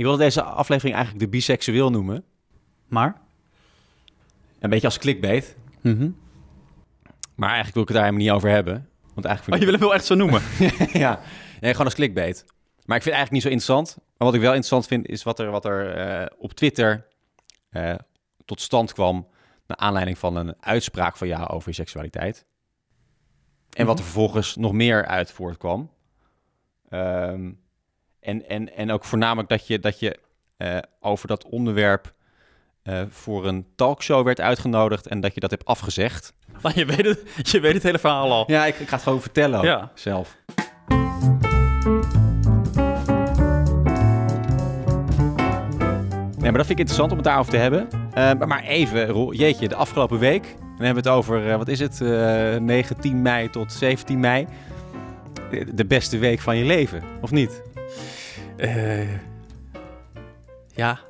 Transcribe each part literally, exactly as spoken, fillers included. Ik wil deze aflevering eigenlijk de biseksueel noemen. Maar? Een beetje als clickbait. Mm-hmm. Maar eigenlijk wil ik het daar helemaal niet over hebben. Want eigenlijk vind oh, je wil het wel echt zo noemen? Ja, nee, gewoon als clickbait. Maar ik vind het eigenlijk niet zo interessant. Maar wat ik wel interessant vind, is wat er, wat er uh, op Twitter uh, tot stand kwam... naar aanleiding van een uitspraak van jou over je seksualiteit. En wat er vervolgens nog meer uit voortkwam. Um, en, en, en ook voornamelijk dat je, dat je uh, over dat onderwerp... Uh, voor een talkshow werd uitgenodigd en dat je dat hebt afgezegd. Maar je weet het, je weet het hele verhaal al. Ja, ik, ik ga het gewoon vertellen ja. zelf. Nee, maar dat vind ik interessant om het daarover te hebben. Uh, maar even, Roel, jeetje, de afgelopen week... dan hebben we het over, uh, wat is het, uh, negentien mei tot zeventien mei. De beste week van je leven, of niet? Uh, ja...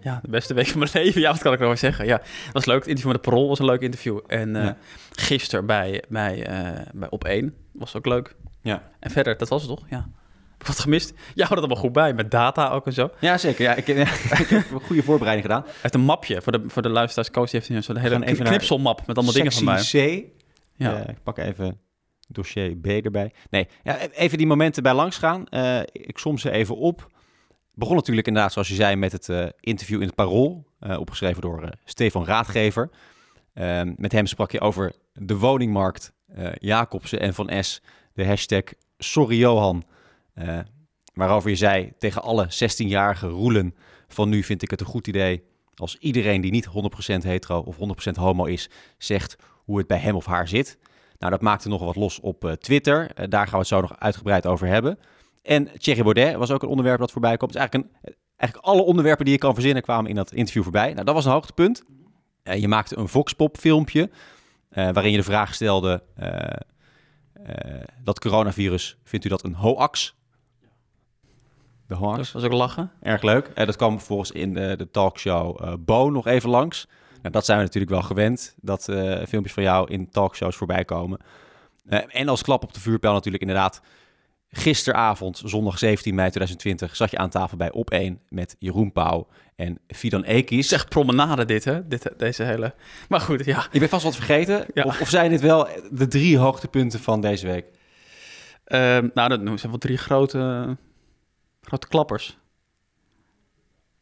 Ja, de beste week van mijn leven. Ja, wat kan ik nou zeggen? Ja, dat was leuk. Het interview met de Parool was een leuk interview. En uh, ja. gisteren bij, bij, uh, bij Op één was ook leuk. Ja. En verder, dat was het toch? Ja. Heb ik wat gemist? Ja, houdt dat allemaal goed bij. Met data ook en zo. Ja, zeker. Ja, ik, ja, ik heb een goede voorbereiding gedaan. Hij heeft een mapje. Voor de, voor de luisteraars, Koos heeft een hele een knipselmap met allemaal dingen van mij. Sectie C. Ja. Uh, ik pak even dossier B erbij. Nee, ja, even die momenten bij langs gaan. Uh, ik som ze even op. Begon natuurlijk inderdaad, zoals je zei, met het uh, interview in het Parool, uh, opgeschreven door uh, Stefan Raadgever. Uh, met hem sprak je over de woningmarkt, uh, Jacobse en Van Es, de hashtag Sorry Johan. Uh, waarover je zei, tegen alle zestienjarige roelen van nu vind ik het een goed idee als iedereen die niet honderd procent hetero of honderd procent homo is, zegt hoe het bij hem of haar zit. Nou, dat maakte nog wat los op uh, Twitter. Uh, daar gaan we het zo nog uitgebreid over hebben. En Thierry Baudet was ook een onderwerp dat voorbij komt. Dus eigenlijk, een, eigenlijk alle onderwerpen die je kan verzinnen kwamen in dat interview voorbij. Nou, dat was een hoogtepunt. Uh, je maakte een Voxpop filmpje uh, waarin je de vraag stelde... Uh, uh, dat coronavirus, vindt u dat een hoax? De hoax. Dat was ook lachen. Erg leuk. Uh, dat kwam vervolgens in uh, de talkshow uh, Bo nog even langs. Nou, dat zijn we natuurlijk wel gewend, dat uh, filmpjes van jou in talkshows voorbij komen. Uh, en als klap op de vuurpijl natuurlijk inderdaad... Gisteravond, zondag zeventien mei tweeduizend twintig, zat je aan tafel bij Op één met Jeroen Pauw en Fidan Ekiz. Zeg promenade dit, hè? Dit, deze hele... Maar goed, ja. Ik ben vast wat vergeten. Ja. Of, of zijn dit wel de drie hoogtepunten van deze week? Uh, nou, dat zijn wel drie grote, grote klappers.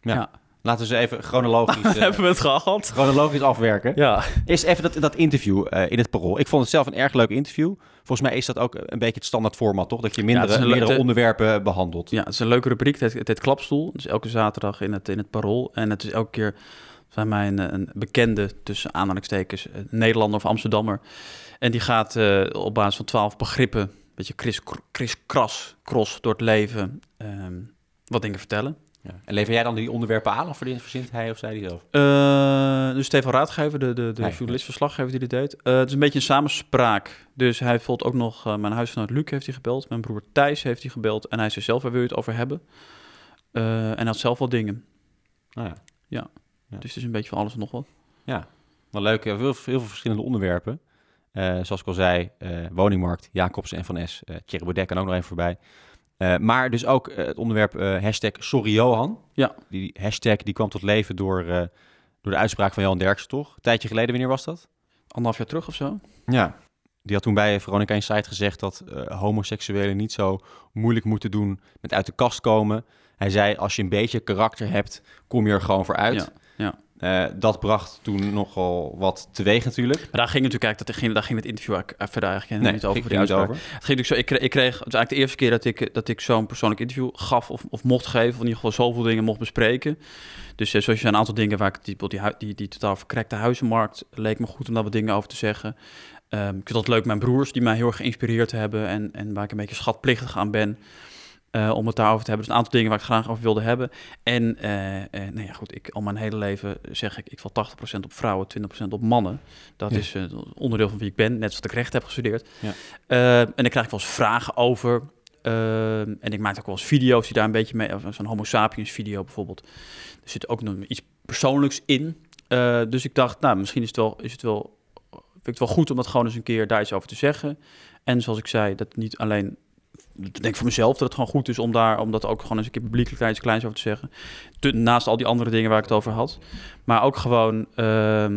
Ja. ja. Laten we ze even chronologisch... Dan hebben we het gehad. Chronologisch afwerken. Ja. Eerst even dat, dat interview uh, in het Parool. Ik vond het zelf een erg leuk interview. Volgens mij is dat ook een beetje het standaard format, toch? Dat je mindere, ja, meerdere leuk, onderwerpen behandelt. Ja, het is een leuke rubriek. Het heet, het heet Klapstoel. Dus elke zaterdag in het, in het Parool. En het is elke keer zijn mij een, een bekende, tussen aanhalingstekens, Nederlander of Amsterdammer. En die gaat uh, op basis van twaalf begrippen, een beetje kris, kris, kras, cross door het leven, um, wat dingen vertellen. Ja. En lever jij dan die onderwerpen aan of verzint hij of zij die zelf? Uh, dus Stefan Raadgever, de, de, de hey, journalist-verslaggever die dit deed. Uh, het is een beetje een samenspraak. Dus hij voelt ook nog, uh, mijn huisgenoot Luc heeft hij gebeld. Mijn broer Thijs heeft hij gebeld. En hij zei zelf, waar wil je het over hebben? Uh, en hij had zelf wel dingen. Ah, ja. Ja. ja, dus het is een beetje van alles en nog wat. Ja, wel leuk. Heel veel, heel veel verschillende onderwerpen. Uh, zoals ik al zei, uh, woningmarkt, Jacobsen en Van Es. Uh, Thierry Baudet kan ook nog even voorbij. Uh, maar dus ook uh, het onderwerp uh, hashtag Sorry Johan. Ja. Die hashtag die kwam tot leven door, uh, door de uitspraak van Johan Derksen, toch? Een tijdje geleden, wanneer was dat? Anderhalf jaar terug of zo. Ja. Die had toen bij Veronica Insight gezegd dat uh, homoseksuelen niet zo moeilijk moeten doen met uit de kast komen. Hij zei, als je een beetje karakter hebt, kom je er gewoon voor uit. Ja, ja. Uh, dat bracht toen nogal wat teweeg natuurlijk. Maar daar ging natuurlijk eigenlijk, dat ging, daar ging het interview eigenlijk, verder eigenlijk nee, niet over. Ging het over. Het ging natuurlijk zo, ik kreeg, ik kreeg, het was eigenlijk de eerste keer dat ik, dat ik zo'n persoonlijk interview gaf of, of mocht geven. Of in ieder geval zoveel dingen mocht bespreken. Dus uh, zoals je een aantal dingen waar ik, die, die, die, die totaal verkrekte huizenmarkt, leek me goed om daar wat dingen over te zeggen. Um, ik vind dat leuk, mijn broers die mij heel erg geïnspireerd hebben en, en waar ik een beetje schatplichtig aan ben. Uh, om het daarover te hebben. Dus een aantal dingen waar ik graag over wilde hebben. En uh, uh, nou ja, goed, ik, al mijn hele leven zeg ik... ik val tachtig procent op vrouwen, twintig procent op mannen. Dat ja. is uh, onderdeel van wie ik ben. Net zoals ik recht heb gestudeerd. Ja. Uh, en dan krijg ik wel eens vragen over. Uh, en ik maak ook wel eens video's die daar een beetje mee... zo'n homo sapiens video bijvoorbeeld. Er zit ook nog iets persoonlijks in. Uh, dus ik dacht, nou, misschien is het wel... Is het wel vind ik het wel goed om dat gewoon eens een keer daar iets over te zeggen. En zoals ik zei, dat niet alleen... Ik denk voor mezelf dat het gewoon goed is om daar, om dat ook gewoon eens een keer publiekelijk iets kleins over te zeggen. Naast al die andere dingen waar ik het over had. Maar ook gewoon, uh, uh,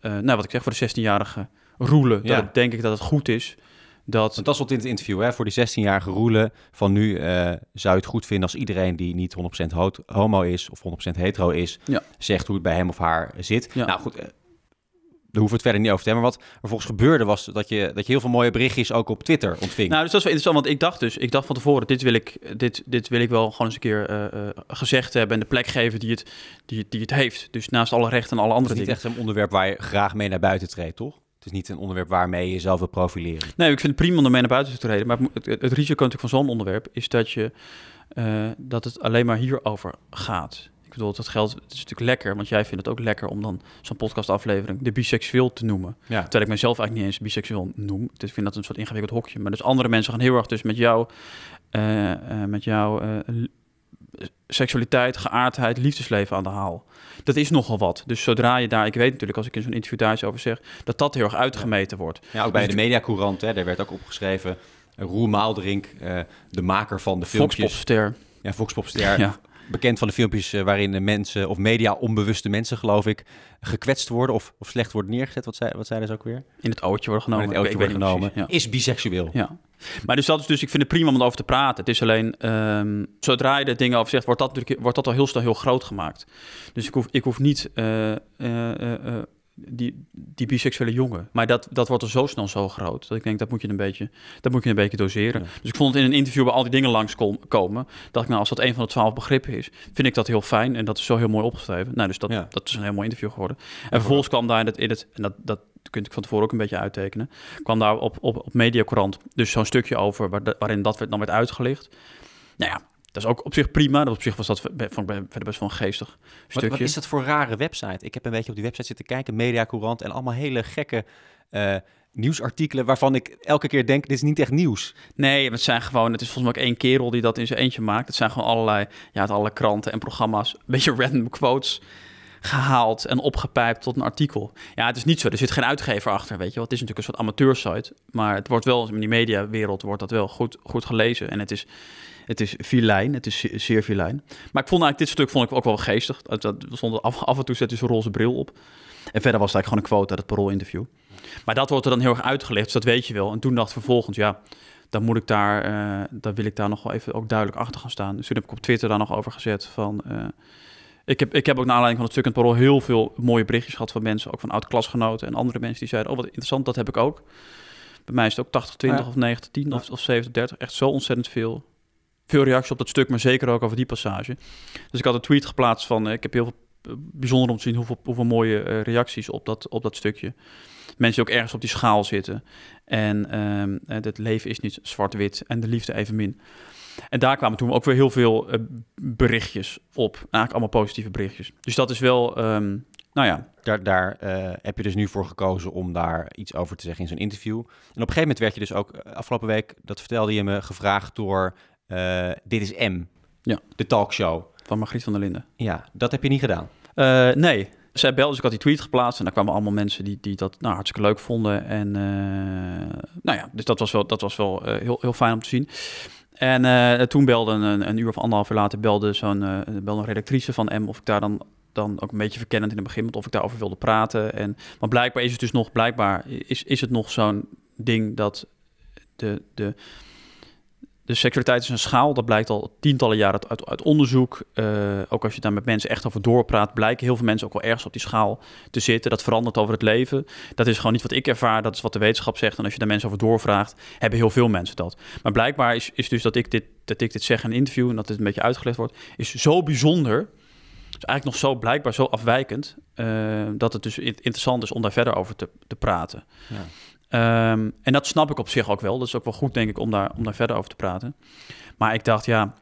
nou wat ik zeg, voor de zestienjarige roelen. Ja. Dat denk ik dat het goed is. Dat... Want dat stond in het interview, hè? Voor die zestienjarige roelen van nu uh, zou je het goed vinden als iedereen die niet honderd procent homo is of honderd procent hetero is, ja, zegt hoe het bij hem of haar zit. Ja. Nou goed, uh, daar hoeven we het verder niet over te hebben. Maar wat er volgens gebeurde was dat je, dat je heel veel mooie berichtjes ook op Twitter ontving. Nou, dus dat is wel interessant, want ik dacht dus, ik dacht van tevoren, dit wil ik, dit, dit wil ik wel gewoon eens een keer uh, uh, gezegd hebben en de plek geven die het, die, die het heeft. Dus naast alle rechten en alle andere dingen. Het is niet dingen. Echt een onderwerp waar je graag mee naar buiten treedt, toch? Het is niet een onderwerp waarmee je jezelf wil profileren. Nee, ik vind het prima om ermee naar buiten te treden. Maar het, het, het risico natuurlijk van zo'n onderwerp is dat, je, uh, dat het alleen maar hierover gaat. Ik bedoel, dat geldt, het is natuurlijk lekker, want jij vindt het ook lekker om dan zo'n podcastaflevering de biseksueel te noemen. Ja. Terwijl ik mezelf eigenlijk niet eens biseksueel noem. Dus ik vind dat een soort ingewikkeld hokje. Maar dus andere mensen gaan heel erg dus met jou, uh, uh, met jou uh, seksualiteit, geaardheid, liefdesleven aan de haal. Dat is nogal wat. Dus zodra je daar... Ik weet natuurlijk, als ik in zo'n interview thuis over zeg... dat dat heel erg uitgemeten wordt. Ja, ook bij dus de Mediacourant. Hè, daar werd ook opgeschreven... Roel Maalderink, uh, de maker van de filmpjes... Foxpopster. Ja, Foxpopster. Ja. Bekend van de filmpjes uh, waarin mensen... of media onbewuste mensen, geloof ik... gekwetst worden of, of slecht worden neergezet. Wat zei, wat zei dat ook weer? In het ootje worden genomen. In het ootje worden genomen. Ja. Is biseksueel. Ja. Maar dus dat is dus... Ik vind het prima om erover te praten. Het is alleen... Um, zodra je er dingen over zegt... wordt dat, natuurlijk, wordt dat al heel snel heel groot gemaakt. Dus ik hoef, ik hoef niet... Uh, uh, uh, die, die biseksuele jongen. Maar dat, dat wordt er zo snel zo groot... dat ik denk, dat moet je een beetje, dat moet je een beetje doseren. Ja. Dus ik vond het in een interview... waar al die dingen langskomen... dat ik nou, als dat een van de twaalf begrippen is... vind ik dat heel fijn en dat is zo heel mooi opgeschreven. Nou, dus dat, ja. dat is een heel mooi interview geworden. En ja, vervolgens kwam daar in het... In het en dat, dat kunt ik van tevoren ook een beetje uittekenen... kwam daar op, op, op Mediacourant... dus zo'n stukje over waar de, waarin dat werd, dan werd uitgelicht. Nou ja... Dat is ook op zich prima. Op zich was dat verder best wel een geestig stukje. Wat, wat is dat voor rare website? Ik heb een beetje op die website zitten kijken. Mediacourant en allemaal hele gekke uh, nieuwsartikelen... waarvan ik elke keer denk, dit is niet echt nieuws. Nee, het zijn gewoon... Het is volgens mij ook één kerel die dat in zijn eentje maakt. Het zijn gewoon allerlei... Ja, het alle kranten en programma's. Een beetje random quotes... gehaald en opgepijpt tot een artikel. Ja, het is niet zo. Er zit geen uitgever achter, weet je wel. Het is natuurlijk een soort amateursite. Maar het wordt wel, in die mediawereld wordt dat wel goed, goed gelezen. En het is, het is vilijn. Het is zeer vilijn. Maar ik vond eigenlijk dit stuk vond ik ook wel geestig. Dat stond af, af en toe zet dus een roze bril op. En verder was het eigenlijk gewoon een quote uit het Parool-interview. Maar dat wordt er dan heel erg uitgelegd. Dus dat weet je wel. En toen dacht ik vervolgens, ja... Dan moet ik daar, uh, dan wil ik daar nog wel even ook duidelijk achter gaan staan. Dus toen heb ik op Twitter daar nog over gezet van... Uh, Ik heb, ik heb ook naar aanleiding van het stuk in het Parool heel veel mooie berichtjes gehad van mensen, ook van oud-klasgenoten en andere mensen die zeiden, oh wat interessant, dat heb ik ook. Bij mij is het ook tachtig twintig ja. of negentig tien ja. of, of zeventig dertig, echt zo ontzettend veel. Veel reacties op dat stuk, maar zeker ook over die passage. Dus ik had een tweet geplaatst van, ik heb heel veel, bijzonder om te zien hoeveel, hoeveel mooie uh, reacties op dat, op dat stukje. Mensen die ook ergens op die schaal zitten. En um, het leven is niet zwart-wit en de liefde evenmin. En daar kwamen toen ook weer heel veel uh, berichtjes op. Eigenlijk allemaal positieve berichtjes. Dus dat is wel, um, nou ja. Daar, daar uh, heb je dus nu voor gekozen om daar iets over te zeggen in zo'n interview. En op een gegeven moment werd je dus ook afgelopen week, dat vertelde je me, gevraagd door uh, Dit is M. Ja. De talkshow. Van Margriet van der Linden. Ja, dat heb je niet gedaan. Uh, nee. Zij belde, dus ik had die tweet geplaatst en daar kwamen allemaal mensen die, die dat nou, hartstikke leuk vonden. En uh, nou ja, dus dat was wel, dat was wel uh, heel, heel fijn om te zien. En uh, toen belde een, een uur of anderhalf uur later belde zo'n uh, belde een redactrice van M of ik daar dan, dan ook een beetje verkennend in het begin, of ik daarover wilde praten. En, maar blijkbaar is het dus nog, blijkbaar is, is het nog zo'n ding dat de, de, de seksualiteit is een schaal. Dat blijkt al tientallen jaren uit, uit onderzoek. Uh, ook als je daar met mensen echt over doorpraat, blijken heel veel mensen ook wel ergens op die schaal te zitten. Dat verandert over het leven. Dat is gewoon niet wat ik ervaar. Dat is wat de wetenschap zegt. En als je daar mensen over doorvraagt, hebben heel veel mensen dat. Maar blijkbaar is, is dus dat ik, dit, dat ik dit zeg in een interview en dat dit een beetje uitgelegd wordt, is zo bijzonder. Dus eigenlijk nog zo blijkbaar zo afwijkend. Uh, dat het dus interessant is om daar verder over te, te praten. Ja. Um, en dat snap ik op zich ook wel. Dat is ook wel goed, denk ik, om daar, om daar verder over te praten. Maar ik dacht, ja...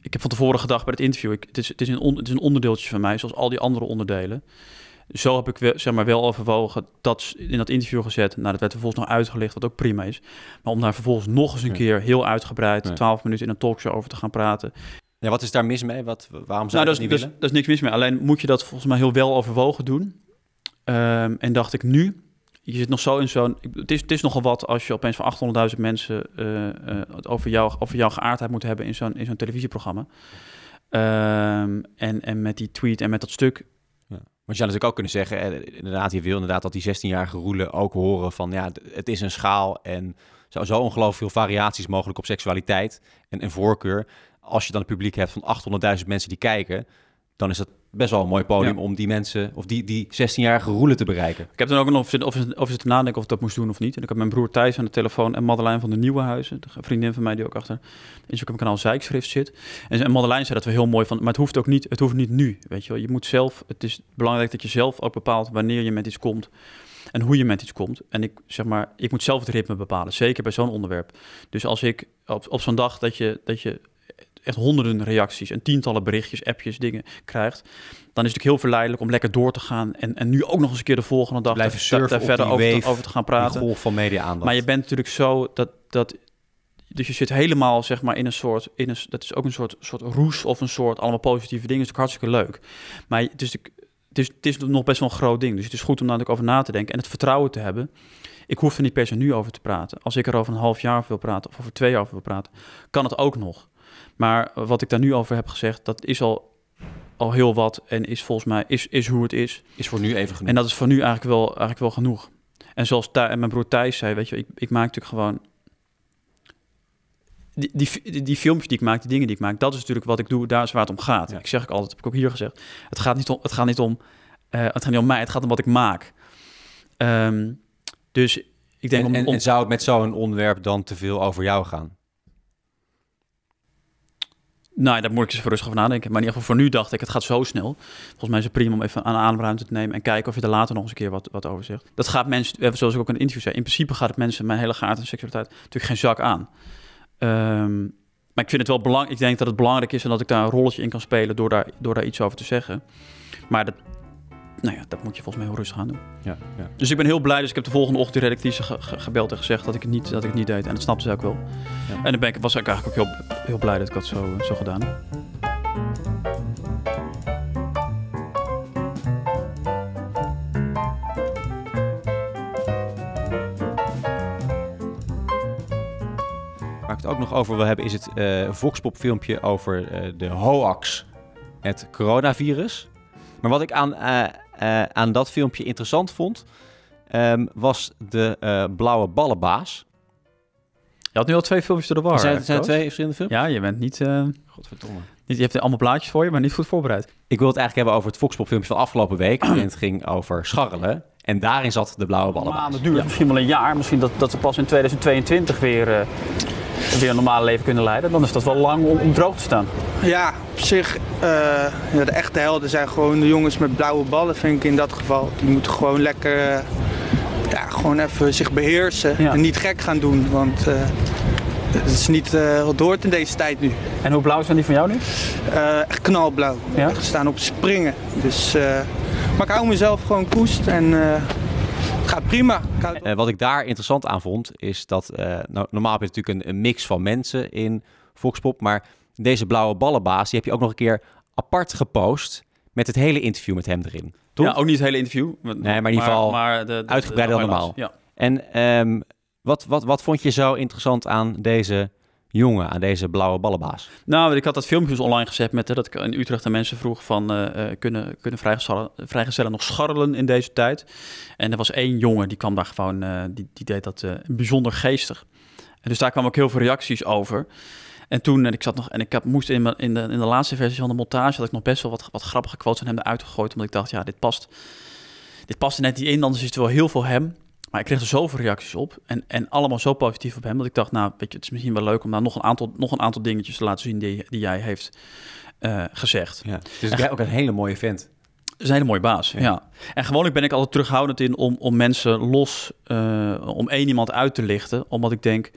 Ik heb van tevoren gedacht bij het interview... Ik, het, is, het, is een on, het is een onderdeeltje van mij, zoals al die andere onderdelen. Zo heb ik wel, zeg maar, wel overwogen dat in dat interview gezet. Nou, dat werd vervolgens nog uitgelicht, wat ook prima is. Maar om daar vervolgens nog eens een nee. keer heel uitgebreid... Nee. twaalf minuten in een talkshow over te gaan praten... Ja, wat is daar mis mee? Wat, waarom zou nou, je dat, dat is, niet dus, willen? Dat is niks mis mee. Alleen moet je dat volgens mij heel wel overwogen doen. Um, en dacht ik nu... je zit nog zo in zo'n... Het is, het is nogal wat als je opeens van achthonderdduizend mensen uh, uh, over, jou, over jouw geaardheid moet hebben in zo'n, in zo'n televisieprogramma. Um, en, en met die tweet en met dat stuk. Ja. Maar je zou natuurlijk ook kunnen zeggen, inderdaad, je wil inderdaad dat die zestienjarige roelen ook horen van, ja, het is een schaal en zo, zo ongelooflijk veel variaties mogelijk op seksualiteit en, en voorkeur. Als je dan een publiek hebt van achthonderdduizend mensen die kijken, dan is dat best wel een mooi podium, ja, om die mensen, of die, die zestienjarige roelen te bereiken. Ik heb dan ook nog of, of, of zitten nadenken of ik dat moest doen of niet. En ik heb mijn broer Thijs aan de telefoon en Madelijn van de Nieuwenhuizen, een vriendin van mij die ook achter Instagram-kanaal Zeikschrift zit. En, en Madelijn zei dat we heel mooi van, maar het hoeft ook niet, het hoeft niet nu, weet je wel. Je moet zelf, het is belangrijk dat je zelf ook bepaalt wanneer je met iets komt en hoe je met iets komt. En ik zeg maar, ik moet zelf het ritme bepalen, zeker bij zo'n onderwerp. Dus als ik op, op zo'n dag dat je dat je echt honderden reacties en tientallen berichtjes, appjes, dingen krijgt, dan is het natuurlijk heel verleidelijk om lekker door te gaan en, en nu ook nog eens een keer de volgende dag blijven surfen daar verder over, wave, te, over te gaan praten. Golf van media aandacht. Maar je bent natuurlijk zo dat dat dus je zit helemaal zeg maar in een soort in een dat is ook een soort soort roes of een soort allemaal positieve dingen. Dat is natuurlijk hartstikke leuk. Maar het is het is het is nog best wel een groot ding. Dus het is goed om daar natuurlijk over na te denken en het vertrouwen te hebben. Ik hoef er niet per se nu over te praten. Als ik er over een half jaar over wil praten of over twee jaar over wil praten, kan het ook nog. Maar wat ik daar nu over heb gezegd, dat is al, al heel wat en is volgens mij is, is hoe het is. Is voor nu even genoeg. En dat is voor nu eigenlijk wel, eigenlijk wel genoeg. En zoals Thij, en mijn broer Thijs zei, weet je, ik, ik maak natuurlijk gewoon... Die, die, die, die filmpjes die ik maak, die dingen die ik maak, dat is natuurlijk wat ik doe, daar is waar het om gaat. Ja. Ik zeg ik altijd, heb ik ook hier gezegd, het gaat niet om, het gaat niet om, uh, het gaat niet om mij, het gaat om wat ik maak. Um, dus ik denk... En, om, en, om... en zou het met zo'n onderwerp dan te veel over jou gaan? Nou, daar moet ik eens voor rustig over nadenken. Maar in ieder geval voor nu dacht ik, het gaat zo snel. Volgens mij is het prima om even aan ademruimte te nemen en kijken of je er later nog eens een keer wat, wat over zegt. Dat gaat mensen, zoals ik ook in een interview zei, in principe gaat het mensen mijn hele gaart en seksualiteit natuurlijk geen zak aan. Um, maar ik vind het wel belangrijk. Ik denk dat het belangrijk is en dat ik daar een rolletje in kan spelen door daar, door daar iets over te zeggen. Maar dat, nou ja, dat moet je volgens mij heel rustig aan doen. Ja, ja. Dus ik ben heel blij. Dus ik heb de volgende ochtend de redactrice ge- ge- gebeld en gezegd dat ik het niet, dat ik het niet deed. En dat snapte ze ook wel. Ja. En dan ben ik, was ik eigenlijk ook heel, heel blij dat ik dat zo, zo gedaan heb. Waar ik het ook nog over wil hebben is het uh, Voxpop filmpje over uh, de hoax. Het coronavirus. Maar wat ik aan, uh, uh, aan dat filmpje interessant vond, um, was de uh, blauwe ballenbaas. Je had nu al twee filmpjes door de war. Er zijn, er zijn twee verschillende filmpjes? Ja, je bent niet... Uh, Godverdomme. Niet, je hebt allemaal plaatjes voor je, maar niet goed voorbereid. Ik wil het eigenlijk hebben over het Voxpop filmpje van afgelopen week. En het ging over scharrelen. En daarin zat de blauwe ballenbaas. Maar het duurt ja. misschien wel een jaar. Misschien dat, dat ze pas in tweeduizend tweeëntwintig weer... Uh... weer een normale leven kunnen leiden, dan is dat wel lang om, om droog te staan. Ja, op zich, uh, ja, de echte helden zijn gewoon de jongens met blauwe ballen, vind ik in dat geval. Die moeten gewoon lekker, uh, ja, gewoon even zich beheersen ja. en niet gek gaan doen, want uh, het is niet uh, wat hoort in deze tijd nu. En hoe blauw zijn die van jou nu? Uh, echt knalblauw. Ja? Echt staan op springen. Dus, uh, maar ik hou mezelf gewoon koest en... Uh, gaat prima. Uh, wat ik daar interessant aan vond, is dat... Uh, nou, normaal heb je natuurlijk een, een mix van mensen in Voxpop, maar deze blauwe ballenbaas, die heb je ook nog een keer apart gepost met het hele interview met hem erin. Toch? Ja, ook niet het hele interview. Maar, nee, maar in ieder geval uitgebreider dan normaal. Ja. En um, wat, wat, wat vond je zo interessant aan deze... jongen, aan deze blauwe ballenbaas? Nou, ik had dat filmpje dus online gezet met... Hè, dat ik in Utrecht aan mensen vroeg van... Uh, kunnen, kunnen vrijgezellen, vrijgezellen nog scharrelen in deze tijd? En er was één jongen, die kwam daar gewoon... Uh, die, die deed dat uh, bijzonder geestig. En dus daar kwamen ook heel veel reacties over. En toen, en ik zat nog... En ik heb, moest in, in, de, in de laatste versie van de montage... had ik nog best wel wat, wat grappige quotes van hem eruit gegooid... omdat ik dacht, ja, dit past... Dit past er net niet in, anders is het wel heel veel hem... Maar ik kreeg er zoveel reacties op en, en allemaal zo positief op hem... dat ik dacht, nou, weet je, het is misschien wel leuk om nou nog, een aantal, nog een aantal dingetjes te laten zien... die, die jij heeft uh, gezegd. Ja, dus jij ook een hele mooie vent. Dat is een hele mooie baas, ja. ja. En gewoonlijk ben ik altijd terughoudend in om, om mensen los... Uh, om één iemand uit te lichten, omdat ik denk...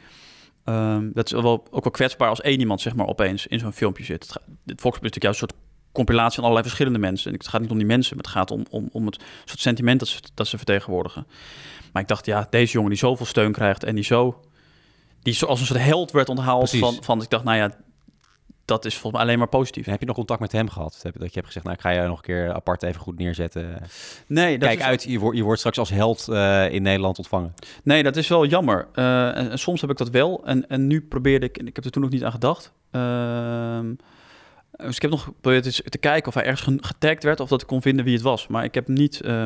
Um, dat is wel, ook wel kwetsbaar als één iemand, zeg maar, opeens in zo'n filmpje zit. Het gaat, dit Voxpop is natuurlijk juist een soort... compilatie van allerlei verschillende mensen. En het gaat niet om die mensen, maar het gaat om, om, om het soort sentiment dat ze, dat ze vertegenwoordigen. Maar ik dacht, ja, deze jongen die zoveel steun krijgt en die zo, die zo als een soort held werd onthaald. Van, van, ik dacht, nou ja, dat is volgens mij alleen maar positief. En heb je nog contact met hem gehad? Dat je hebt gezegd, nou, ik ga je nog een keer apart even goed neerzetten. Nee, dat Kijk is... uit, je wordt, je wordt straks als held uh, in Nederland ontvangen. Nee, dat is wel jammer. Uh, en, en soms heb ik dat wel. En, en nu probeerde ik, en ik heb er toen nog niet aan gedacht... Uh, Dus ik heb nog geprobeerd te kijken of hij ergens getagd werd... of dat ik kon vinden wie het was. Maar ik heb hem niet, uh,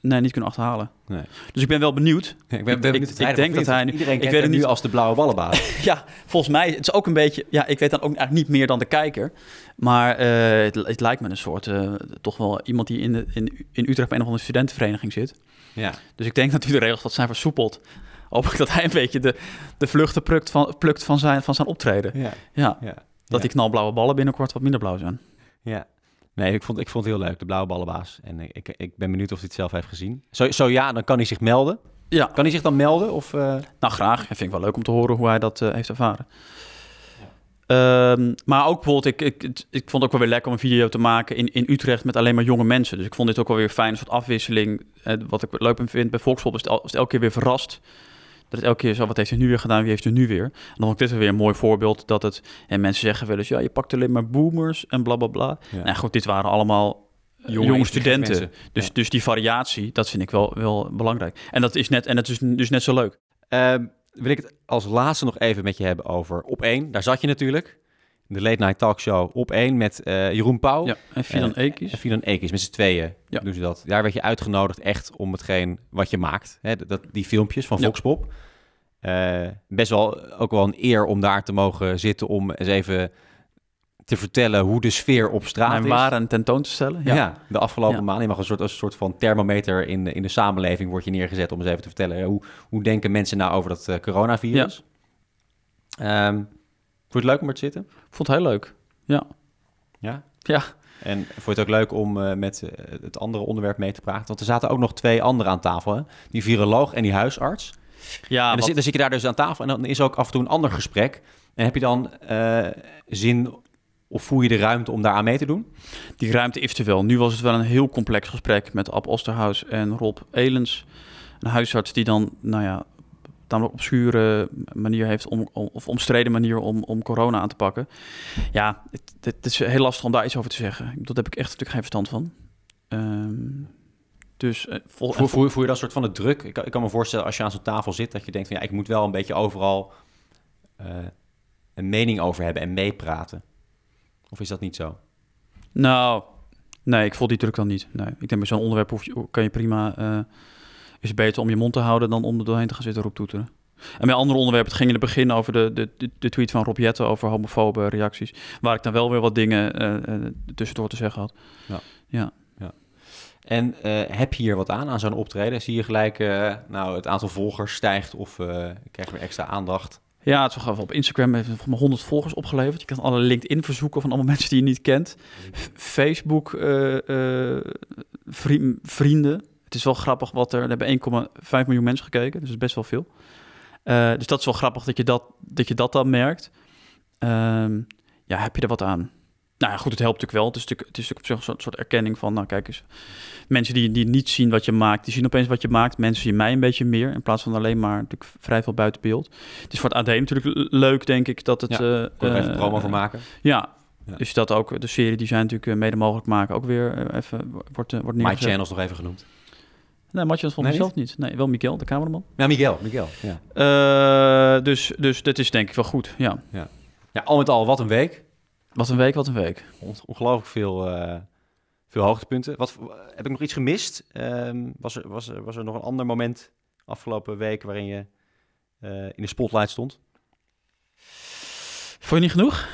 nee, niet kunnen achterhalen. Nee. Dus ik ben wel benieuwd. Ja, ik ben, ik, ben benieuwd ik, ik denk dat hij... Nu, iedereen ik kent weet het nu als de blauwe ballenbaas. Ja, volgens mij het is ook een beetje... Ja, ik weet dan ook eigenlijk niet meer dan de kijker. Maar uh, het, het lijkt me een soort... Uh, toch wel iemand die in, de, in, in Utrecht bij een of andere studentenvereniging zit. Ja. Dus ik denk dat u de regels wat zijn versoepeld... Hoop ik dat hij een beetje de, de vluchten plukt van, plukt van, zijn, van zijn optreden. Ja, ja. ja. Dat ja. die knalblauwe ballen binnenkort wat minder blauw zijn. Ja. Nee, ik vond, ik vond het heel leuk, de blauwe ballenbaas. En ik, ik ben benieuwd of hij het zelf heeft gezien. Zo, zo ja, dan kan hij zich melden. Ja. Kan hij zich dan melden? Of, uh... Nou, graag. Vind ik wel leuk om te horen hoe hij dat uh, heeft ervaren. Ja. Um, maar ook bijvoorbeeld, ik, ik, ik, ik vond het ook wel weer lekker om een video te maken in, in Utrecht met alleen maar jonge mensen. Dus ik vond dit ook wel weer fijn, een soort afwisseling. Uh, wat ik leuk vind bij Volksbond is het elke keer weer verrast. Dat het elke keer zo, wat heeft hij nu weer gedaan, wie heeft hij nu weer? En dan vond ik dit weer een mooi voorbeeld dat het... En mensen zeggen wel eens, ja, je pakt alleen maar boomers en bla, bla, bla. Ja. Nou goed, dit waren allemaal jonge, jonge studenten. Dus, ja. dus die variatie, dat vind ik wel, wel belangrijk. En dat is net, en dat is dus net zo leuk. Uh, wil ik het als laatste nog even met je hebben over Op één. Daar zat je natuurlijk. De Late Night Talkshow Op één met uh, Jeroen Pauw. Ja, en Fidan Ekiz. En Fidan Ekiz, met z'n tweeën ja. doen ze dat. Daar werd je uitgenodigd echt om hetgeen wat je maakt. Hè, dat, die filmpjes van Voxpop. Ja. Uh, best wel ook wel een eer om daar te mogen zitten... om eens even te vertellen hoe de sfeer op straat en is. En waren tentoon te stellen. Ja, ja de afgelopen ja. maanden. Je mag een soort, als een soort van thermometer in de, in de samenleving... word je neergezet om eens even te vertellen... hoe, hoe denken mensen nou over dat uh, coronavirus. Ja. Um, Vond je het leuk om er te zitten? Ik vond het heel leuk, ja. Ja? Ja. En vond je het ook leuk om uh, met uh, het andere onderwerp mee te praten? Want er zaten ook nog twee anderen aan tafel, hè? Die viroloog en die huisarts. Ja. En dan, wat... zit, dan zit je daar dus aan tafel en dan is ook af en toe een ander gesprek. En heb je dan uh, zin of voel je de ruimte om daar aan mee te doen? Die ruimte is er wel. Nu was het wel een heel complex gesprek met Ab Osterhaus en Rob Elens. Een huisarts die dan, nou ja... namelijk op obscure manier heeft... Om, om, of omstreden manier om, om corona aan te pakken. Ja, het, het is heel lastig om daar iets over te zeggen. Dat heb ik echt natuurlijk geen verstand van. Um, dus... Uh, vol, voel, voel, voel je dat soort van de druk? Ik, ik kan me voorstellen als je aan zo'n tafel zit... dat je denkt van ja, ik moet wel een beetje overal... Uh, een mening over hebben en meepraten. Of is dat niet zo? Nou, nee, ik voel die druk dan niet. Nee, ik denk bij zo'n onderwerp hoef je, kan je prima... Uh, is het beter om je mond te houden dan om er doorheen te gaan zitten roeptoeteren. En bij andere onderwerpen, het ging in het begin over de, de, de tweet van Rob Jetten... over homofobe reacties, waar ik dan wel weer wat dingen uh, uh, tussendoor te zeggen had. Ja. ja. ja. En uh, heb je hier wat aan, aan zo'n optreden? Zie je gelijk, uh, nou, het aantal volgers stijgt of uh, krijgen we extra aandacht? Ja, het is wel grappig. Op Instagram heeft het mijn honderd volgers opgeleverd. Je kan alle LinkedIn-verzoeken van allemaal mensen die je niet kent. F- Facebook, uh, uh, vri- vrienden... Het is wel grappig, wat er, er hebben één komma vijf miljoen mensen gekeken. Dus best wel veel. Uh, dus dat is wel grappig dat je dat, dat, je dat dan merkt. Um, ja, heb je er wat aan? Nou ja, goed, het helpt natuurlijk wel. Het is natuurlijk, het is natuurlijk op zich een soort erkenning van... Nou, kijk eens. Mensen die, die niet zien wat je maakt, die zien opeens wat je maakt. Mensen zien mij een beetje meer. In plaats van alleen maar natuurlijk vrij veel buiten beeld. Het is voor het A D natuurlijk leuk, denk ik, dat het... Ja, uh, kon er even een promo uh, voor maken. Ja. Ja. Dus dat ook, de serie die zij natuurlijk mede mogelijk maken... ook weer even wordt, wordt neergezet. My Channels nog even genoemd. Nee, Matje vond nee, mezelf niet. niet. Nee, wel Miguel, de cameraman. Ja, Miguel. Miguel ja. Uh, dus, dus dat is denk ik wel goed, ja. ja. Ja, al met al, wat een week. Wat een week, wat een week. Ongelooflijk veel, uh, veel hoogtepunten. Wat, heb ik nog iets gemist? Um, was, er, was, er, was er nog een ander moment afgelopen week waarin je uh, in de spotlight stond? Vond je niet genoeg?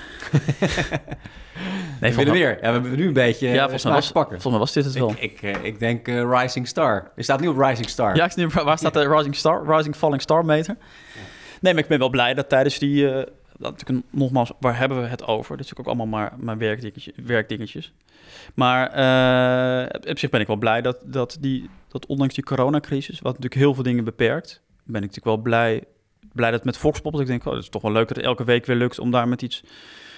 Nee, we willen weer. Ja, we hebben nu een beetje ja, volgens mij was, pakken. Volgens mij was dit het wel. Ik, ik, ik denk uh, Rising Star. Je staat nu op Rising Star. Ja, ik nu, waar staat de Rising Star? Rising Falling Star meter. Ja. Nee, maar ik ben wel blij dat tijdens die... Uh, dat, nogmaals, waar hebben we het over? Dat is ook allemaal maar, maar werkdingetje, werkdingetjes. Maar uh, op zich ben ik wel blij dat, dat, die, dat ondanks die coronacrisis... wat natuurlijk heel veel dingen beperkt... ben ik natuurlijk wel blij, blij dat met Voxpop... dat ik denk, oh, dat is toch wel leuk dat het elke week weer lukt om daar met iets...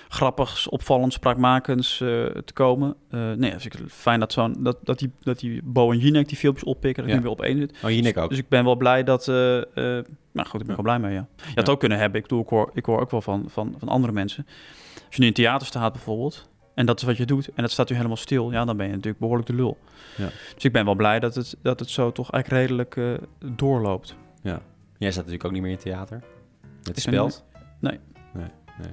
grappigs, opvallends, spraakmakends uh, te komen. Uh, nee, dus ik fijn dat zo'n dat, dat die dat die Bo en Jinek die filmpjes oppikken, dat ja. nu weer op één zit. Oh, Jinek ook. Dus ik ben wel blij dat. Uh, uh, nou goed, ik ben ja. wel blij mee. Ja, je ja. had ook kunnen hebben. Ik doe, ik hoor, ik hoor ook wel van, van van andere mensen. Als je nu in het theater staat bijvoorbeeld. En dat is wat je doet. En dat staat u helemaal stil. Ja, dan ben je natuurlijk behoorlijk de lul. Ja. Dus ik ben wel blij dat het, dat het zo toch eigenlijk redelijk uh, doorloopt. Ja. Jij staat natuurlijk ook niet meer in het theater. Het speelt? Nee. Nee, nee.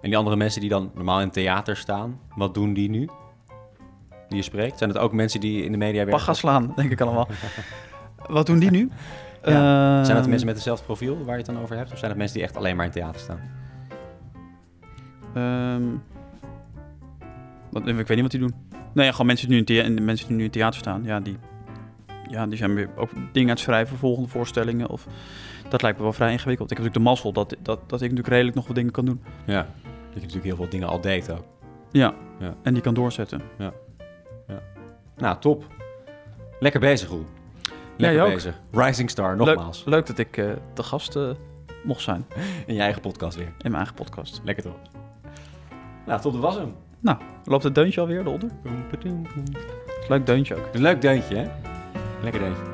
En die andere mensen die dan normaal in het theater staan, wat doen die nu? Die je spreekt? Zijn het ook mensen die in de media werken? Pag gaan slaan, denk ik allemaal. Wat doen die nu? Ja. Uh, zijn dat mensen met hetzelfde profiel waar je het dan over hebt? Of zijn dat mensen die echt alleen maar in het theater staan? Um, wat, ik weet niet wat die doen. Nee, gewoon mensen die nu in, thea- mensen die nu in het theater staan. Ja, die... Ja, die zijn weer ook dingen aan het schrijven, volgende voorstellingen. Of, dat lijkt me wel vrij ingewikkeld. Ik heb natuurlijk de mazzel dat, dat, dat ik natuurlijk redelijk nog wat dingen kan doen. Ja, dat je natuurlijk heel veel dingen al deed ook. Ja, ja. En die kan doorzetten. Ja. Ja. Nou, top. Lekker bezig, Roel. Lekker ja, bezig. Rising Star, nogmaals. Leuk, leuk dat ik uh, de gast uh, mocht zijn. In je eigen podcast weer. In mijn eigen podcast. Lekker toch. Nou, tot, dat was hem. Nou, loopt het deuntje alweer eronder? Leuk deuntje ook. Een leuk deuntje, hè? Lekker deuntje.